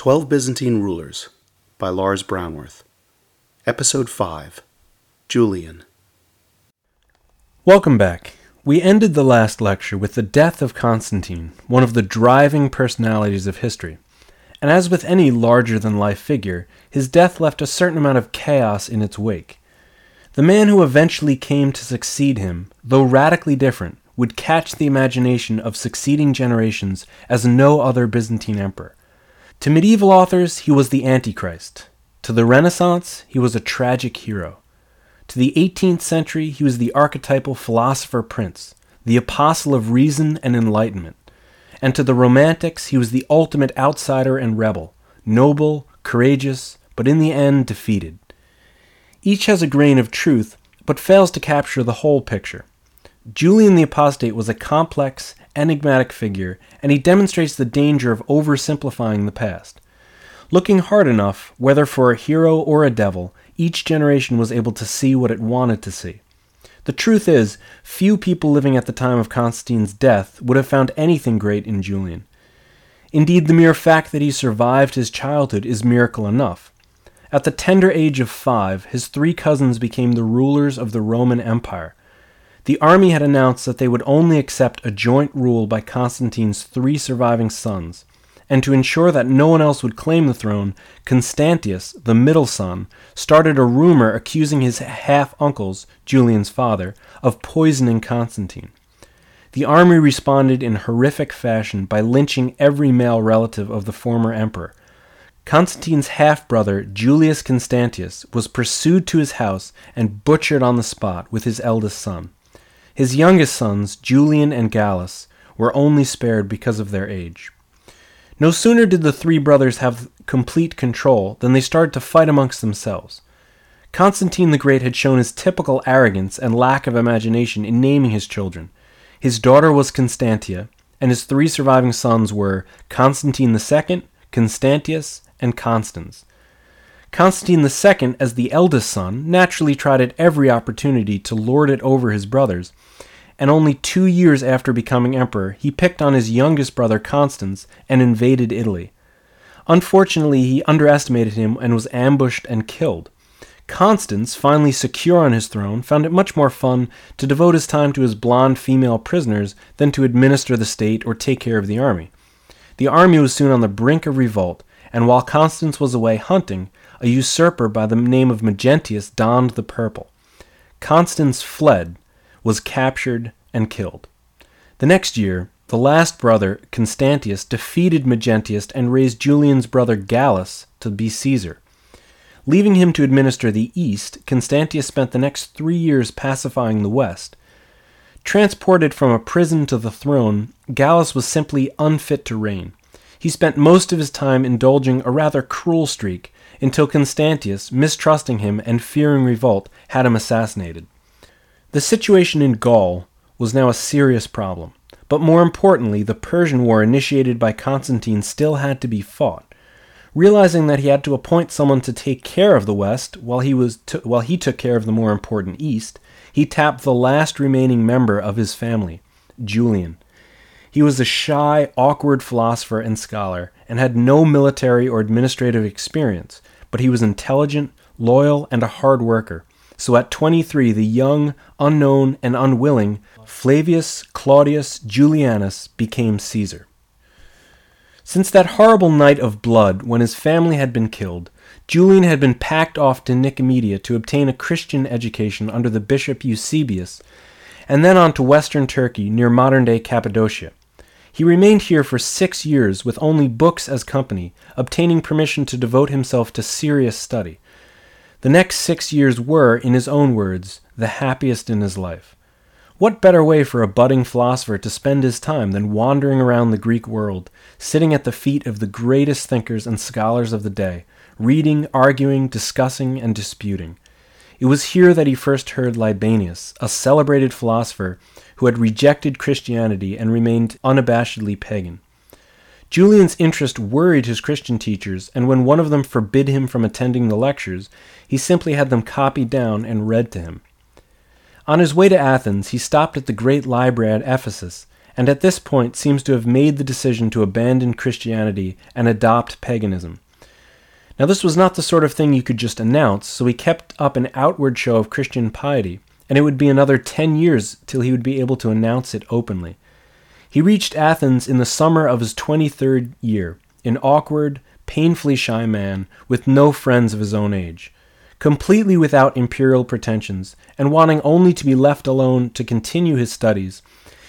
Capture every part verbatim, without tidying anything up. Twelve Byzantine Rulers by Lars Brownworth. Episode five. Julian. Welcome back. We ended the last lecture with the death of Constantine, one of the driving personalities of history. And as with any larger-than-life figure, his death left a certain amount of chaos in its wake. The man who eventually came to succeed him, though radically different, would catch the imagination of succeeding generations as no other Byzantine emperor. To medieval authors, he was the Antichrist. To the Renaissance, he was a tragic hero. To the eighteenth century, he was the archetypal philosopher-prince, the apostle of reason and enlightenment. And to the Romantics, he was the ultimate outsider and rebel, noble, courageous, but in the end defeated. Each has a grain of truth, but fails to capture the whole picture. Julian the Apostate was a complex, enigmatic figure, and he demonstrates the danger of oversimplifying the past. Looking hard enough, whether for a hero or a devil, each generation was able to see what it wanted to see. The truth is, few people living at the time of Constantine's death would have found anything great in Julian. Indeed, the mere fact that he survived his childhood is miracle enough. At the tender age of five, his three cousins became the rulers of the Roman Empire. The army had announced that they would only accept a joint rule by Constantine's three surviving sons, and to ensure that no one else would claim the throne, Constantius, the middle son, started a rumor accusing his half-uncles, Julian's father, of poisoning Constantine. The army responded in horrific fashion by lynching every male relative of the former emperor. Constantine's half-brother, Julius Constantius, was pursued to his house and butchered on the spot with his eldest son. His youngest sons, Julian and Gallus, were only spared because of their age. No sooner did the three brothers have complete control than they started to fight amongst themselves. Constantine the Great had shown his typical arrogance and lack of imagination in naming his children. His daughter was Constantia, and his three surviving sons were Constantine the Second, Constantius, and Constans. Constantine the Second, as the eldest son, naturally tried at every opportunity to lord it over his brothers, and only two years after becoming emperor, he picked on his youngest brother Constans and invaded Italy. Unfortunately, he underestimated him and was ambushed and killed. Constans, finally secure on his throne, found it much more fun to devote his time to his blonde female prisoners than to administer the state or take care of the army. The army was soon on the brink of revolt, and while Constans was away hunting, a usurper by the name of Magentius donned the purple. Constans fled, was captured and killed. The next year, the last brother, Constantius, defeated Magentius and raised Julian's brother Gallus to be Caesar. Leaving him to administer the east, Constantius spent the next three years pacifying the west. Transported from a prison to the throne, Gallus was simply unfit to reign. He spent most of his time indulging a rather cruel streak until Constantius, mistrusting him and fearing revolt, had him assassinated. The situation in Gaul was now a serious problem, but more importantly, the Persian War initiated by Constantine still had to be fought. Realizing that he had to appoint someone to take care of the West while he was t- while he took care of the more important East, he tapped the last remaining member of his family, Julian. He was a shy, awkward philosopher and scholar, and had no military or administrative experience, but he was intelligent, loyal, and a hard worker. So at twenty-three, the young, unknown, and unwilling Flavius Claudius Julianus became Caesar. Since that horrible night of blood when his family had been killed, Julian had been packed off to Nicomedia to obtain a Christian education under the bishop Eusebius, and then on to western Turkey near modern-day Cappadocia. He remained here for six years with only books as company, obtaining permission to devote himself to serious study. The next six years were, in his own words, the happiest in his life. What better way for a budding philosopher to spend his time than wandering around the Greek world, sitting at the feet of the greatest thinkers and scholars of the day, reading, arguing, discussing, and disputing? It was here that he first heard Libanius, a celebrated philosopher who had rejected Christianity and remained unabashedly pagan. Julian's interest worried his Christian teachers, and when one of them forbid him from attending the lectures, he simply had them copied down and read to him. On his way to Athens, he stopped at the great library at Ephesus, and at this point seems to have made the decision to abandon Christianity and adopt paganism. Now, this was not the sort of thing you could just announce, so he kept up an outward show of Christian piety, and it would be another ten years till he would be able to announce it openly. He reached Athens in the summer of his twenty-third year, an awkward, painfully shy man with no friends of his own age, completely without imperial pretensions, and wanting only to be left alone to continue his studies.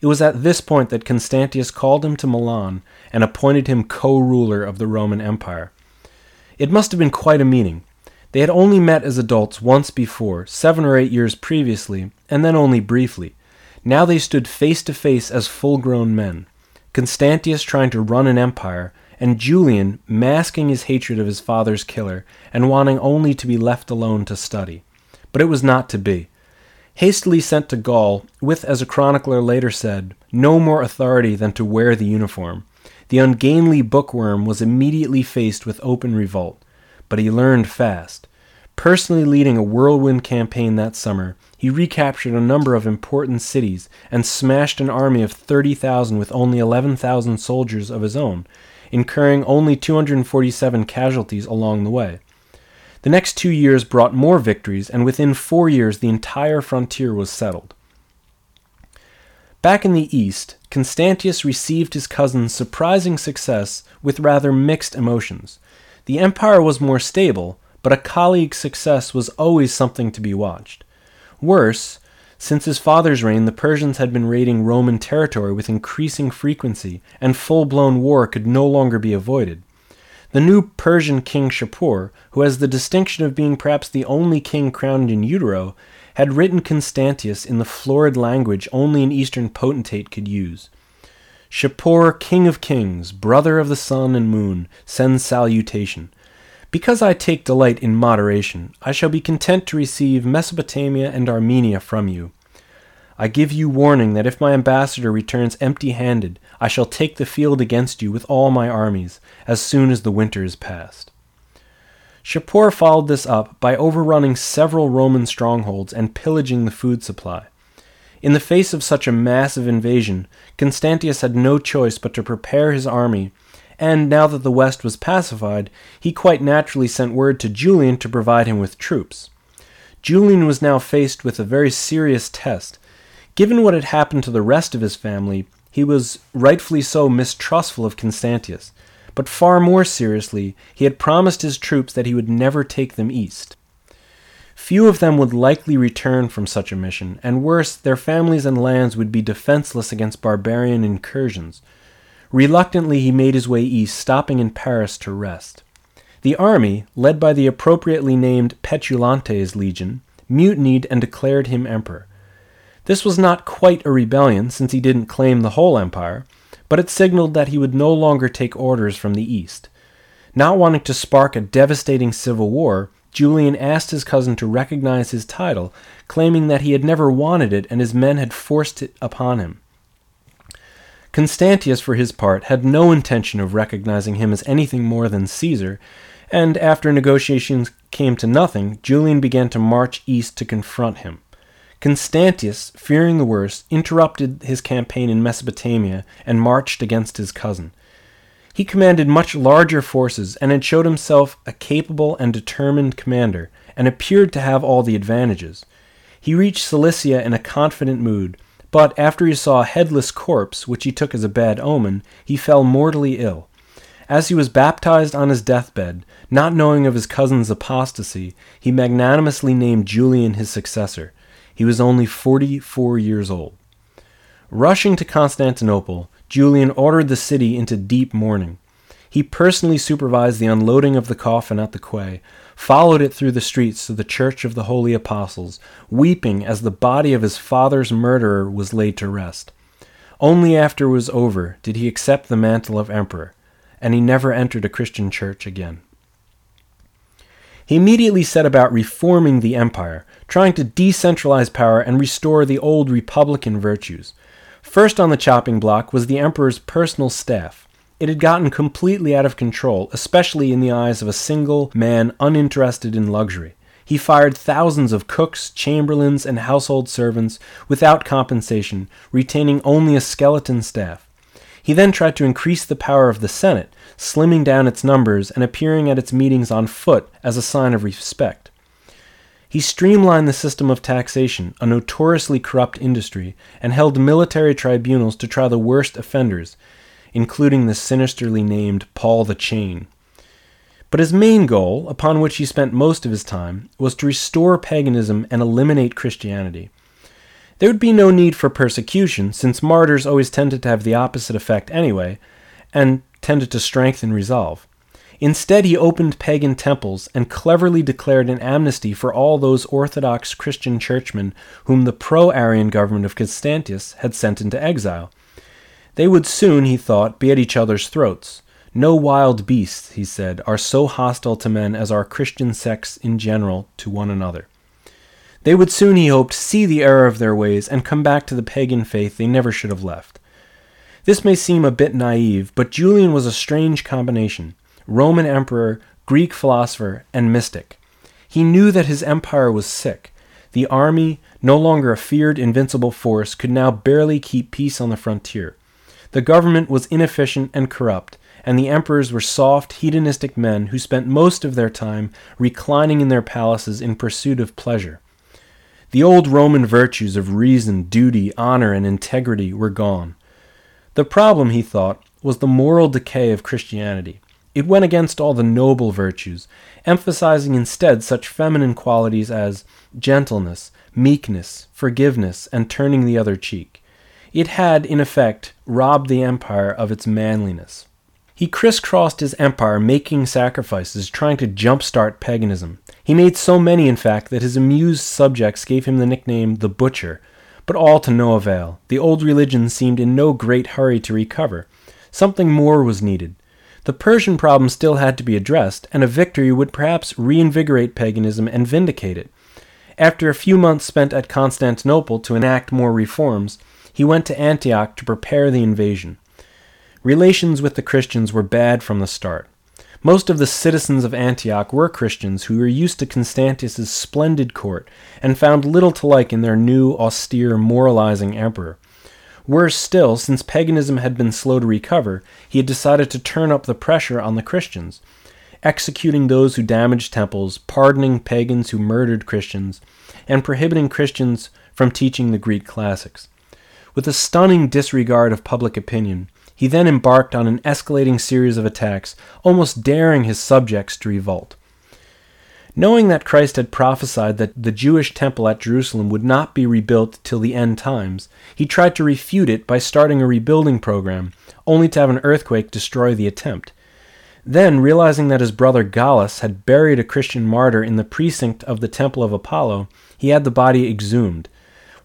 It was at this point that Constantius called him to Milan and appointed him co-ruler of the Roman Empire. It must have been quite a meeting. They had only met as adults once before, seven or eight years previously, and then only briefly. Now they stood face to face as full-grown men, Constantius trying to run an empire, and Julian masking his hatred of his father's killer and wanting only to be left alone to study. But it was not to be. Hastily sent to Gaul, with, as a chronicler later said, no more authority than to wear the uniform, the ungainly bookworm was immediately faced with open revolt, but he learned fast. Personally leading a whirlwind campaign that summer, he recaptured a number of important cities and smashed an army of thirty thousand with only eleven thousand soldiers of his own, incurring only two hundred forty-seven casualties along the way. The next two years brought more victories, and within four years the entire frontier was settled. Back in the east, Constantius received his cousin's surprising success with rather mixed emotions. The empire was more stable, but a colleague's success was always something to be watched. Worse, since his father's reign, the Persians had been raiding Roman territory with increasing frequency, and full-blown war could no longer be avoided. The new Persian king Shapur, who has the distinction of being perhaps the only king crowned in utero, had written Constantius in the florid language only an Eastern potentate could use. Shapur, king of kings, brother of the sun and moon, sends salutation. Because I take delight in moderation, I shall be content to receive Mesopotamia and Armenia from you. I give you warning that if my ambassador returns empty-handed, I shall take the field against you with all my armies, as soon as the winter is past. Shapur followed this up by overrunning several Roman strongholds and pillaging the food supply. In the face of such a massive invasion, Constantius had no choice but to prepare his army, and now that the West was pacified, he quite naturally sent word to Julian to provide him with troops. Julian was now faced with a very serious test. Given what had happened to the rest of his family, he was rightfully so mistrustful of Constantius. But far more seriously, he had promised his troops that he would never take them east. Few of them would likely return from such a mission, and worse, their families and lands would be defenseless against barbarian incursions. Reluctantly, he made his way east, stopping in Paris to rest. The army, led by the appropriately named Petulantes legion, mutinied and declared him emperor. This was not quite a rebellion, since he didn't claim the whole empire, but it signaled that he would no longer take orders from the east. Not wanting to spark a devastating civil war, Julian asked his cousin to recognize his title, claiming that he had never wanted it and his men had forced it upon him. Constantius, for his part, had no intention of recognizing him as anything more than Caesar, and after negotiations came to nothing, Julian began to march east to confront him. Constantius, fearing the worst, interrupted his campaign in Mesopotamia and marched against his cousin. He commanded much larger forces and had showed himself a capable and determined commander, and appeared to have all the advantages. He reached Cilicia in a confident mood, but after he saw a headless corpse, which he took as a bad omen, he fell mortally ill. As he was baptized on his deathbed, not knowing of his cousin's apostasy, he magnanimously named Julian his successor. He was only forty-four years old. Rushing to Constantinople, Julian ordered the city into deep mourning. He personally supervised the unloading of the coffin at the quay, followed it through the streets to the Church of the Holy Apostles, weeping as the body of his father's murderer was laid to rest. Only after it was over did he accept the mantle of emperor, and he never entered a Christian church again. He immediately set about reforming the empire, trying to decentralize power and restore the old republican virtues. First on the chopping block was the emperor's personal staff. It had gotten completely out of control, especially in the eyes of a single man uninterested in luxury. He fired thousands of cooks, chamberlains, and household servants without compensation, retaining only a skeleton staff. He then tried to increase the power of the Senate, slimming down its numbers and appearing at its meetings on foot as a sign of respect. He streamlined the system of taxation, a notoriously corrupt industry, and held military tribunals to try the worst offenders, including the sinisterly named Paul the Chain. But his main goal, upon which he spent most of his time, was to restore paganism and eliminate Christianity. There would be no need for persecution, since martyrs always tended to have the opposite effect anyway, and tended to strengthen resolve. Instead, he opened pagan temples and cleverly declared an amnesty for all those Orthodox Christian churchmen whom the pro-Arian government of Constantius had sent into exile. They would soon, he thought, be at each other's throats. No wild beasts, he said, are so hostile to men as are Christian sects in general to one another. They would soon, he hoped, see the error of their ways and come back to the pagan faith they never should have left. This may seem a bit naive, but Julian was a strange combination— Roman emperor, Greek philosopher, and mystic. He knew that his empire was sick. The army, no longer a feared invincible force, could now barely keep peace on the frontier. The government was inefficient and corrupt, and the emperors were soft, hedonistic men who spent most of their time reclining in their palaces in pursuit of pleasure. The old Roman virtues of reason, duty, honor, and integrity were gone. The problem, he thought, was the moral decay of Christianity. It went against all the noble virtues, emphasizing instead such feminine qualities as gentleness, meekness, forgiveness, and turning the other cheek. It had, in effect, robbed the empire of its manliness. He crisscrossed his empire making sacrifices, trying to jumpstart paganism. He made so many, in fact, that his amused subjects gave him the nickname the Butcher, but all to no avail. The old religion seemed in no great hurry to recover. Something more was needed. The Persian problem still had to be addressed, and a victory would perhaps reinvigorate paganism and vindicate it. After a few months spent at Constantinople to enact more reforms, he went to Antioch to prepare the invasion. Relations with the Christians were bad from the start. Most of the citizens of Antioch were Christians who were used to Constantius's splendid court and found little to like in their new, austere, moralizing emperor. Worse still, since paganism had been slow to recover, he had decided to turn up the pressure on the Christians, executing those who damaged temples, pardoning pagans who murdered Christians, and prohibiting Christians from teaching the Greek classics. With a stunning disregard of public opinion, he then embarked on an escalating series of attacks, almost daring his subjects to revolt. Knowing that Christ had prophesied that the Jewish temple at Jerusalem would not be rebuilt till the end times, he tried to refute it by starting a rebuilding program, only to have an earthquake destroy the attempt. Then, realizing that his brother Gallus had buried a Christian martyr in the precinct of the temple of Apollo, he had the body exhumed.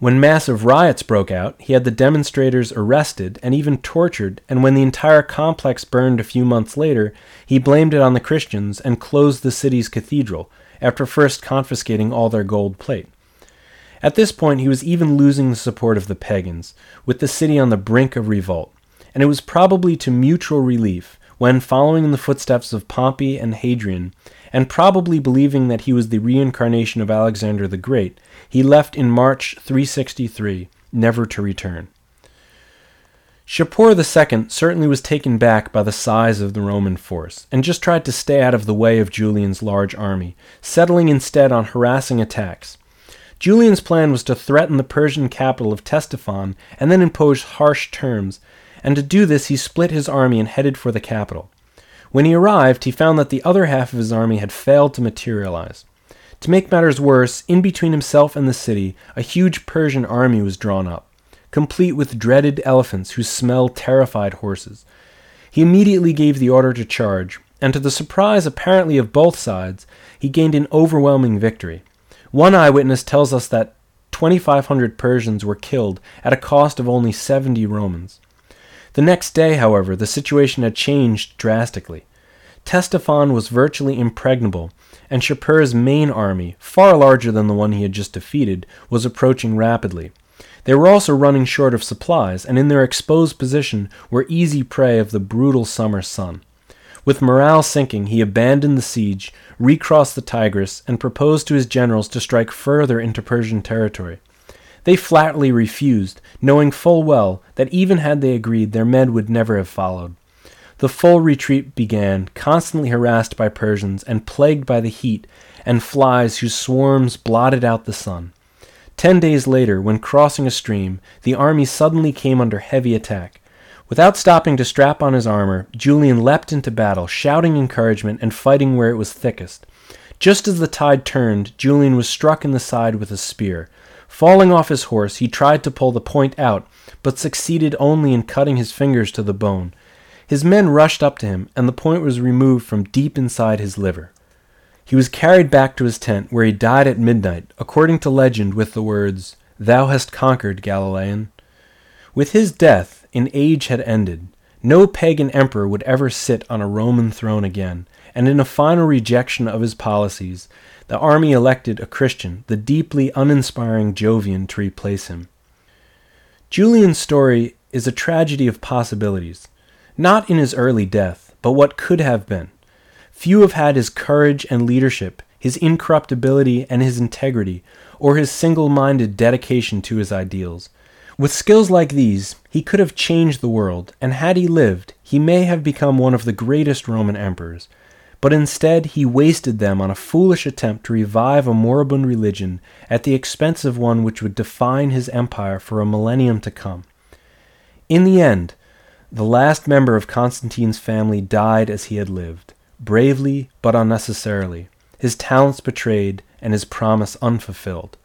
When massive riots broke out, he had the demonstrators arrested and even tortured, and when the entire complex burned a few months later, he blamed it on the Christians and closed the city's cathedral, after first confiscating all their gold plate. At this point, he was even losing the support of the pagans, with the city on the brink of revolt, and it was probably to mutual relief when, following in the footsteps of Pompey and Hadrian, and probably believing that he was the reincarnation of Alexander the Great, he left in March three sixty-three, never to return. Shapur the Second certainly was taken back by the size of the Roman force, and just tried to stay out of the way of Julian's large army, settling instead on harassing attacks. Julian's plan was to threaten the Persian capital of Ctesiphon and then impose harsh terms, and to do this he split his army and headed for the capital. When he arrived, he found that the other half of his army had failed to materialize. To make matters worse, in between himself and the city, a huge Persian army was drawn up, complete with dreaded elephants who smell terrified horses. He immediately gave the order to charge, and to the surprise apparently of both sides, he gained an overwhelming victory. One eyewitness tells us that twenty-five hundred Persians were killed at a cost of only seventy Romans. The next day, however, the situation had changed drastically. Ctesiphon was virtually impregnable, and Shapur's main army, far larger than the one he had just defeated, was approaching rapidly. They were also running short of supplies, and in their exposed position were easy prey of the brutal summer sun. With morale sinking, he abandoned the siege, recrossed the Tigris, and proposed to his generals to strike further into Persian territory. They flatly refused, knowing full well that even had they agreed, their men would never have followed. The full retreat began, constantly harassed by Persians and plagued by the heat and flies whose swarms blotted out the sun. Ten days later, when crossing a stream, the army suddenly came under heavy attack. Without stopping to strap on his armor, Julian leapt into battle, shouting encouragement and fighting where it was thickest. Just as the tide turned, Julian was struck in the side with a spear. Falling off his horse, he tried to pull the point out, but succeeded only in cutting his fingers to the bone. His men rushed up to him, and the point was removed from deep inside his liver. He was carried back to his tent, where he died at midnight, according to legend, with the words, "Thou hast conquered, Galilean." With his death, an age had ended. No pagan emperor would ever sit on a Roman throne again, and in a final rejection of his policies, the army elected a Christian, the deeply uninspiring Jovian, to replace him. Julian's story is a tragedy of possibilities, not in his early death, but what could have been. Few have had his courage and leadership, his incorruptibility and his integrity, or his single-minded dedication to his ideals. With skills like these, he could have changed the world, and had he lived, he may have become one of the greatest Roman emperors. But instead, he wasted them on a foolish attempt to revive a moribund religion at the expense of one which would define his empire for a millennium to come. In the end, the last member of Constantine's family died as he had lived, bravely but unnecessarily, his talents betrayed and his promise unfulfilled.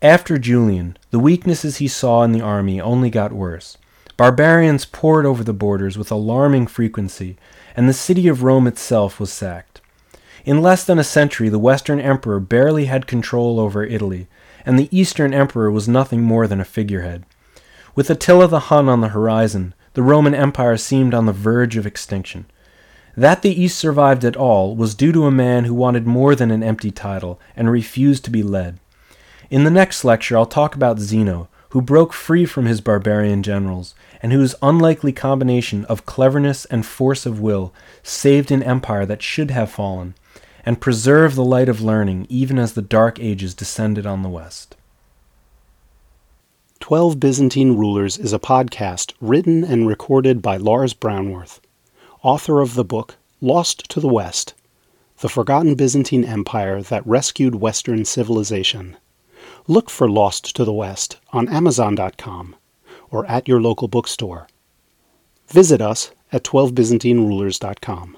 After Julian, the weaknesses he saw in the army only got worse. Barbarians poured over the borders with alarming frequency, and the city of Rome itself was sacked. In less than a century, the Western Emperor barely had control over Italy, and the Eastern Emperor was nothing more than a figurehead. With Attila the Hun on the horizon, the Roman Empire seemed on the verge of extinction. That the East survived at all was due to a man who wanted more than an empty title and refused to be led. In the next lecture, I'll talk about Zeno, who broke free from his barbarian generals, and whose unlikely combination of cleverness and force of will saved an empire that should have fallen, and preserved the light of learning even as the Dark Ages descended on the West. Twelve Byzantine Rulers is a podcast written and recorded by Lars Brownworth, author of the book Lost to the West, The Forgotten Byzantine Empire That Rescued Western Civilization. Look for Lost to the West on Amazon dot com or at your local bookstore. Visit us at twelve byzantine rulers dot com.